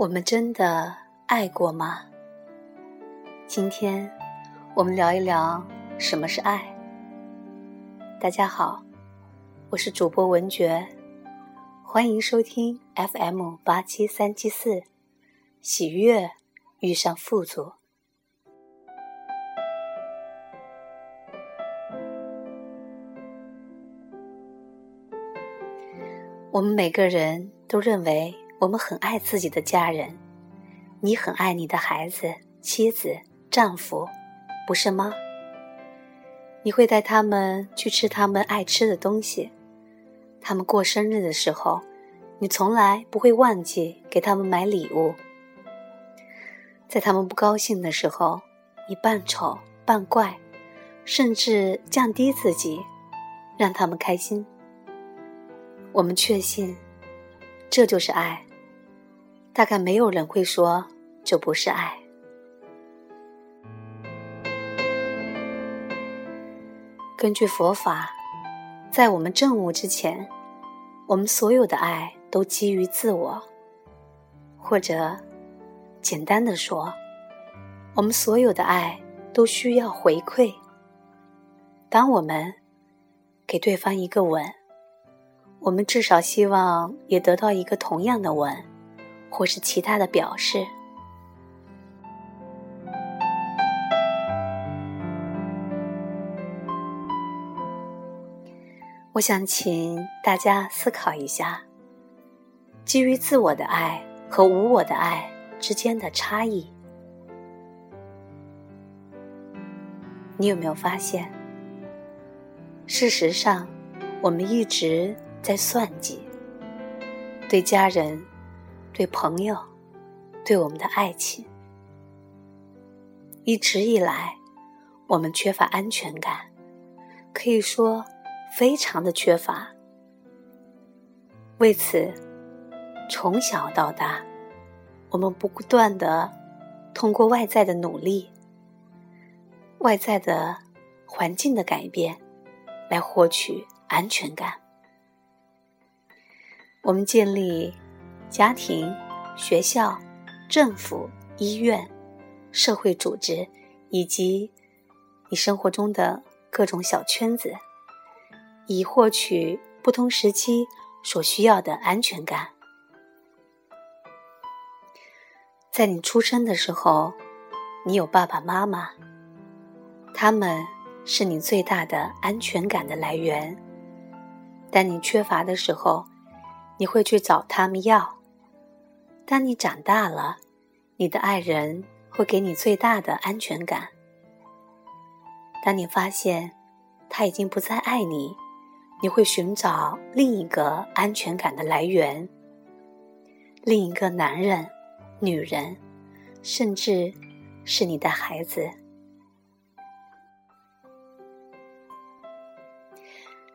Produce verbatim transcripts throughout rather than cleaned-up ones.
我们真的爱过吗？今天我们聊一聊什么是爱。大家好，我是主播文觉，欢迎收听 F M 八七三七四，喜悦遇上富足。我们每个人都认为我们很爱自己的家人，你很爱你的孩子、妻子、丈夫，不是吗？你会带他们去吃他们爱吃的东西，他们过生日的时候，你从来不会忘记给他们买礼物。在他们不高兴的时候，你扮丑、扮怪，甚至降低自己，让他们开心。我们确信，这就是爱。大概没有人会说这不是爱。根据佛法，在我们证悟之前，我们所有的爱都基于自我，或者简单的说，我们所有的爱都需要回馈。当我们给对方一个吻，我们至少希望也得到一个同样的吻，或是其他的表示。我想请大家思考一下，基于自我的爱和无我的爱之间的差异。你有没有发现，事实上我们一直在算计，对家人，对朋友，对我们的爱情。一直以来，我们缺乏安全感，可以说非常的缺乏。为此，从小到大，我们不断的通过外在的努力，外在的环境的改变，来获取安全感。我们建立家庭、学校、政府、医院、社会组织，以及你生活中的各种小圈子，以获取不同时期所需要的安全感。在你出生的时候，你有爸爸妈妈，他们是你最大的安全感的来源。当你缺乏的时候，你会去找他们要。当你长大了，你的爱人会给你最大的安全感。当你发现他已经不再爱你，你会寻找另一个安全感的来源，另一个男人、女人，甚至是你的孩子。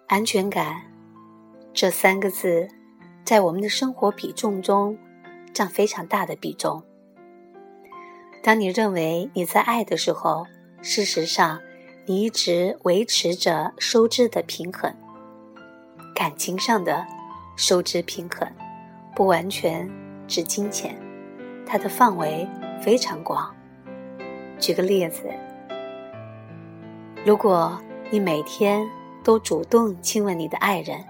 安全感，这三个字在我们的生活比重中占非常大的比重。当你认为你在爱的时候，事实上你一直维持着收支的平衡，感情上的收支平衡不完全指金钱，它的范围非常广。举个例子，如果你每天都主动亲吻你的爱人，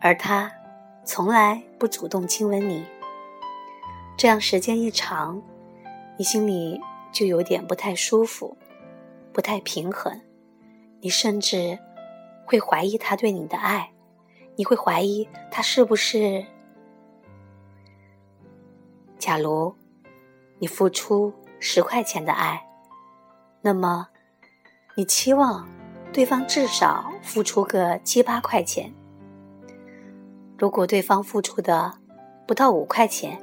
而他从来不主动亲吻你，这样时间一长，你心里就有点不太舒服，不太平衡。你甚至会怀疑他对你的爱，你会怀疑他是不是……假如你付出十块钱的爱，那么你期望对方至少付出个七八块钱。如果对方付出的不到五块钱，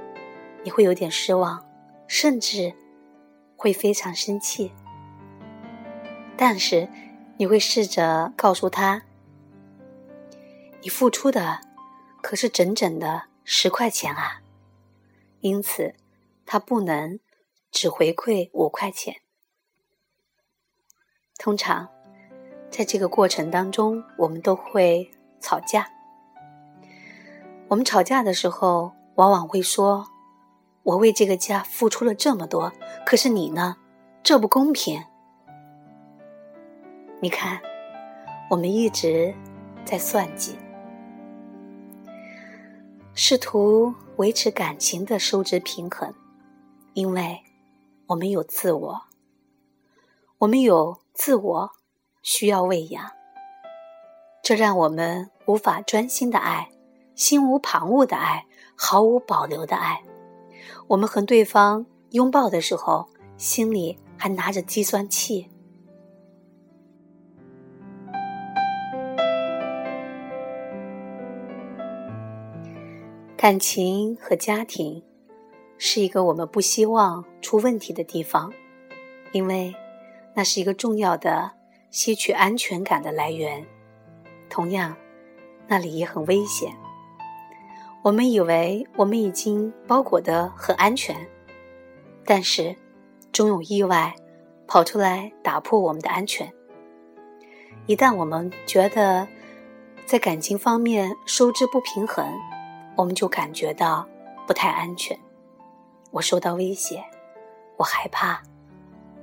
你会有点失望，甚至会非常生气。但是你会试着告诉他，你付出的可是整整的十块钱啊，因此他不能只回馈五块钱。通常在这个过程当中，我们都会吵架。我们吵架的时候，往往会说，我为这个家付出了这么多，可是你呢？这不公平。你看，我们一直在算计，试图维持感情的收支平衡，因为我们有自我，我们有自我需要喂养，这让我们无法专心的爱，心无旁骛的爱，毫无保留的爱。我们和对方拥抱的时候，心里还拿着计算器。感情和家庭是一个我们不希望出问题的地方，因为那是一个重要的吸取安全感的来源。同样，那里也很危险。我们以为我们已经包裹得很安全，但是终有意外跑出来打破我们的安全。一旦我们觉得在感情方面收支不平衡，我们就感觉到不太安全。我受到威胁，我害怕，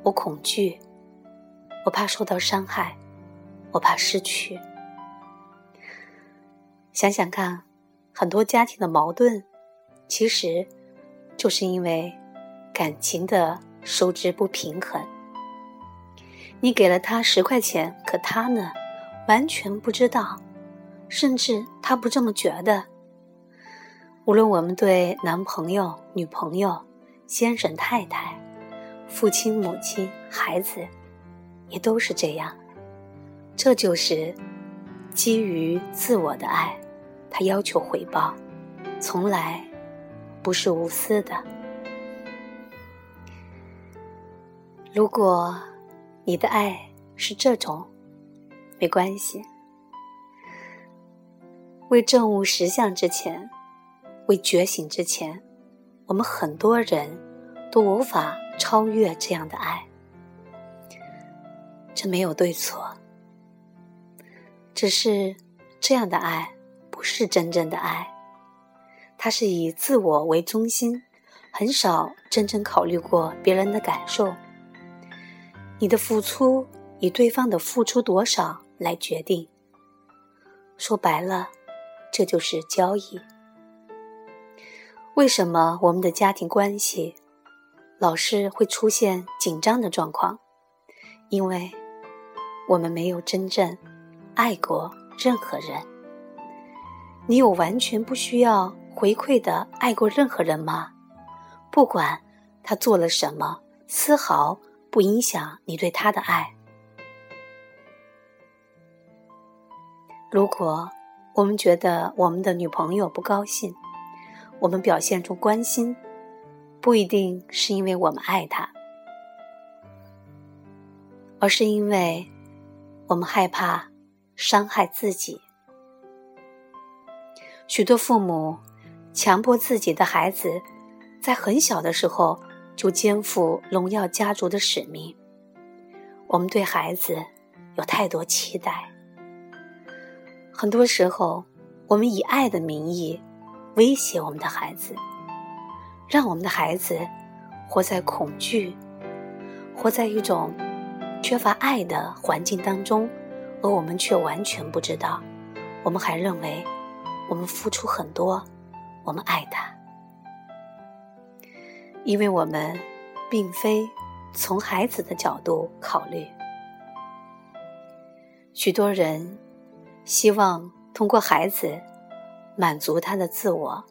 我恐惧，我怕受到伤害，我怕失去。想想看，很多家庭的矛盾其实就是因为感情的收支不平衡。你给了他十块钱，可他呢，完全不知道，甚至他不这么觉得。无论我们对男朋友、女朋友、先生、太太、父亲、母亲、孩子，也都是这样。这就是基于自我的爱，它要求回报，从来不是无私的。如果你的爱是这种，没关系。为证悟实相之前，为觉醒之前，我们很多人都无法超越这样的爱。这没有对错，只是这样的爱不是真正的爱，它是以自我为中心，很少真正考虑过别人的感受。你的付出以对方的付出多少来决定，说白了，这就是交易。为什么我们的家庭关系老是会出现紧张的状况？因为我们没有真正爱过任何人。你有完全不需要回馈的爱过任何人吗？不管他做了什么，丝毫不影响你对他的爱。如果我们觉得我们的女朋友不高兴，我们表现出关心，不一定是因为我们爱他，而是因为我们害怕伤害自己。许多父母强迫自己的孩子在很小的时候就肩负荣耀家族的使命。我们对孩子有太多期待，很多时候我们以爱的名义威胁我们的孩子，让我们的孩子活在恐惧，活在一种缺乏爱的环境当中，而我们却完全不知道。我们还认为我们付出很多，我们爱他，因为我们并非从孩子的角度考虑。许多人希望通过孩子满足他的自我，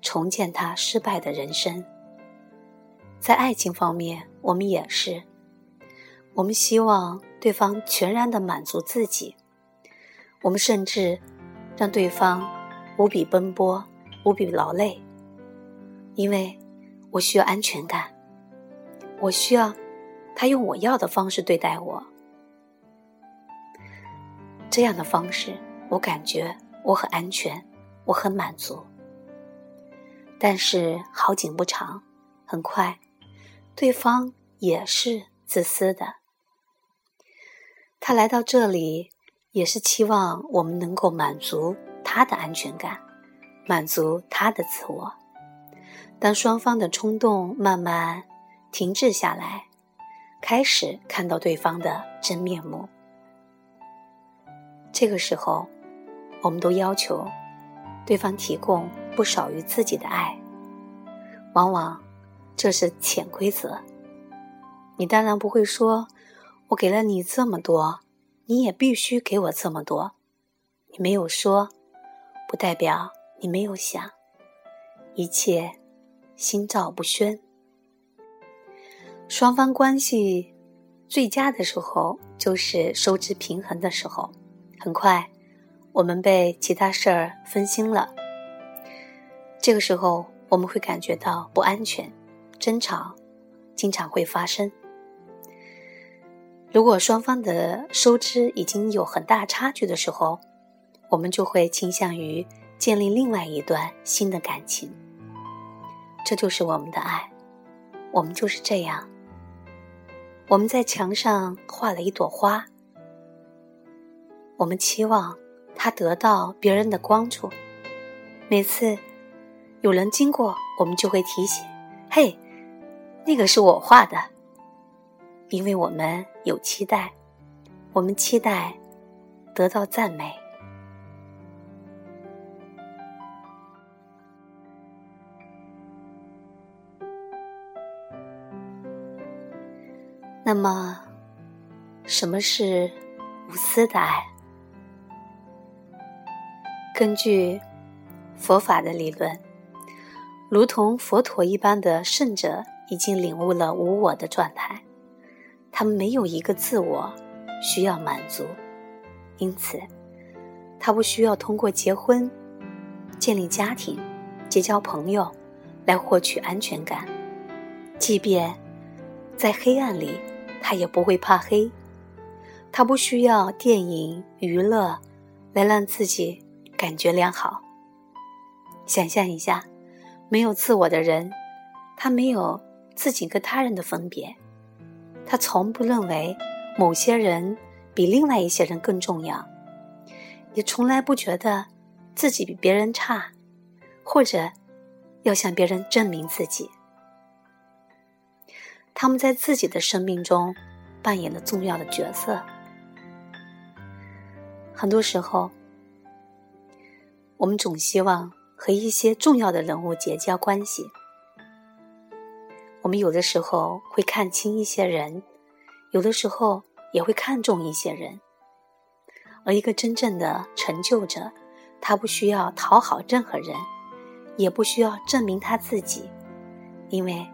重建他失败的人生。在爱情方面，我们也是，我们希望对方全然地满足自己，我们甚至让对方无比奔波，无比劳累，因为我需要安全感，我需要他用我要的方式对待我。这样的方式，我感觉我很安全，我很满足。但是好景不长，很快对方也是自私的，他来到这里也是期望我们能够满足他的安全感，满足他的自我。当双方的冲动慢慢停滞下来，开始看到对方的真面目，这个时候我们都要求对方提供不少于自己的爱，往往这是潜规则。你当然不会说，我给了你这么多，你也必须给我这么多。你没有说，不代表你没有想，一切心照不宣。双方关系最佳的时候就是收支平衡的时候，很快我们被其他事儿分心了，这个时候我们会感觉到不安全，争吵经常会发生。如果双方的收支已经有很大差距的时候，我们就会倾向于建立另外一段新的感情。这就是我们的爱，我们就是这样。我们在墙上画了一朵花，我们期望他得到别人的关注，每次有人经过，我们就会提醒，嘿，那个是我画的，因为我们有期待，我们期待得到赞美。那么，什么是无私的爱？根据佛法的理论，如同佛陀一般的圣者已经领悟了无我的状态，他们没有一个自我需要满足，因此他不需要通过结婚、建立家庭、结交朋友来获取安全感，即便在黑暗里他也不会怕黑，他不需要电影娱乐来让自己感觉良好。想象一下，没有自我的人，他没有自己跟他人的分别，他从不认为某些人比另外一些人更重要，也从来不觉得自己比别人差，或者要向别人证明自己。他们在自己的生命中扮演了重要的角色。很多时候我们总希望和一些重要的人物结交关系，我们有的时候会看清一些人，有的时候也会看重一些人。而一个真正的成就者，他不需要讨好任何人，也不需要证明他自己，因为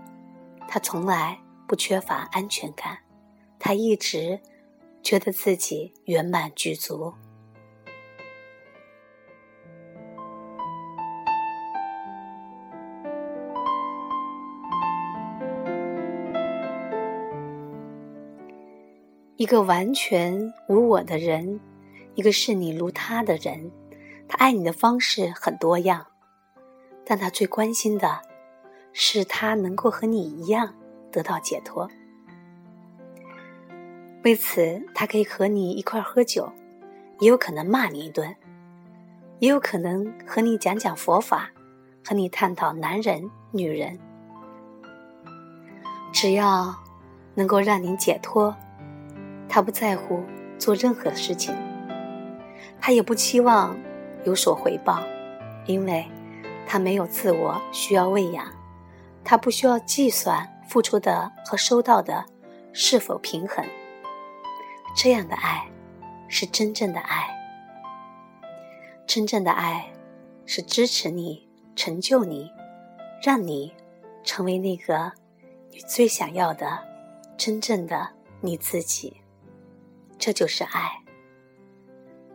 他从来不缺乏安全感，他一直觉得自己圆满具足。一个完全无我的人，一个视你如他的人，他爱你的方式很多样，但他最关心的是他能够和你一样得到解脱。为此，他可以和你一块喝酒，也有可能骂你一顿，也有可能和你讲讲佛法，和你探讨男人、女人。只要能够让你解脱，他不在乎做任何事情，他也不期望有所回报，因为他没有自我需要喂养，他不需要计算付出的和收到的是否平衡。这样的爱是真正的爱，真正的爱是支持你、成就你，让你成为那个你最想要的真正的你自己。这就是爱。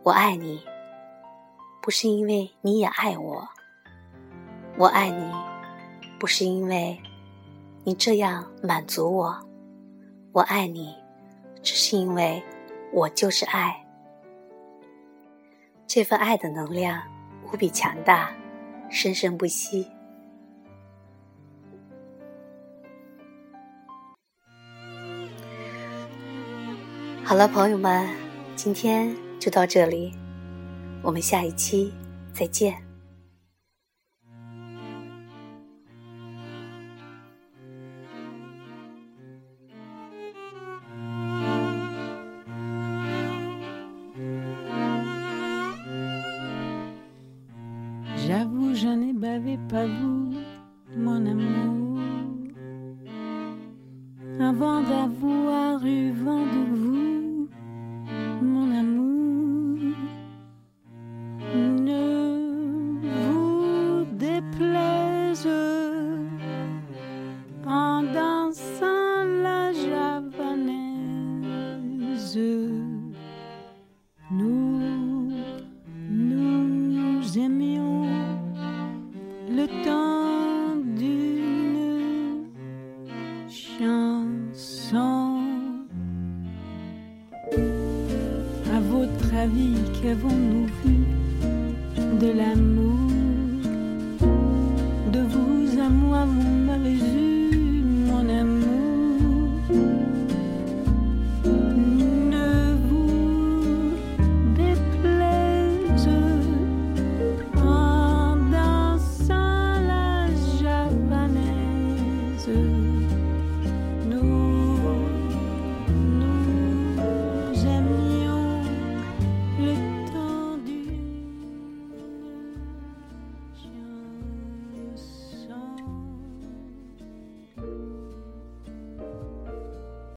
我爱你，不是因为你也爱我，我爱你，不是因为你这样满足我，我爱你，只是因为我就是爱。这份爱的能量无比强大，生生不息。好了，朋友们，今天就到这里，我们下一期再见。un vent d'avoir eu vent de vous, mon amour. Ne vous déplaise en dansant la javanaise. Nous, nous aimions le temps d'une chanson. À votre avis, qu'avons-nous vu de l'amour?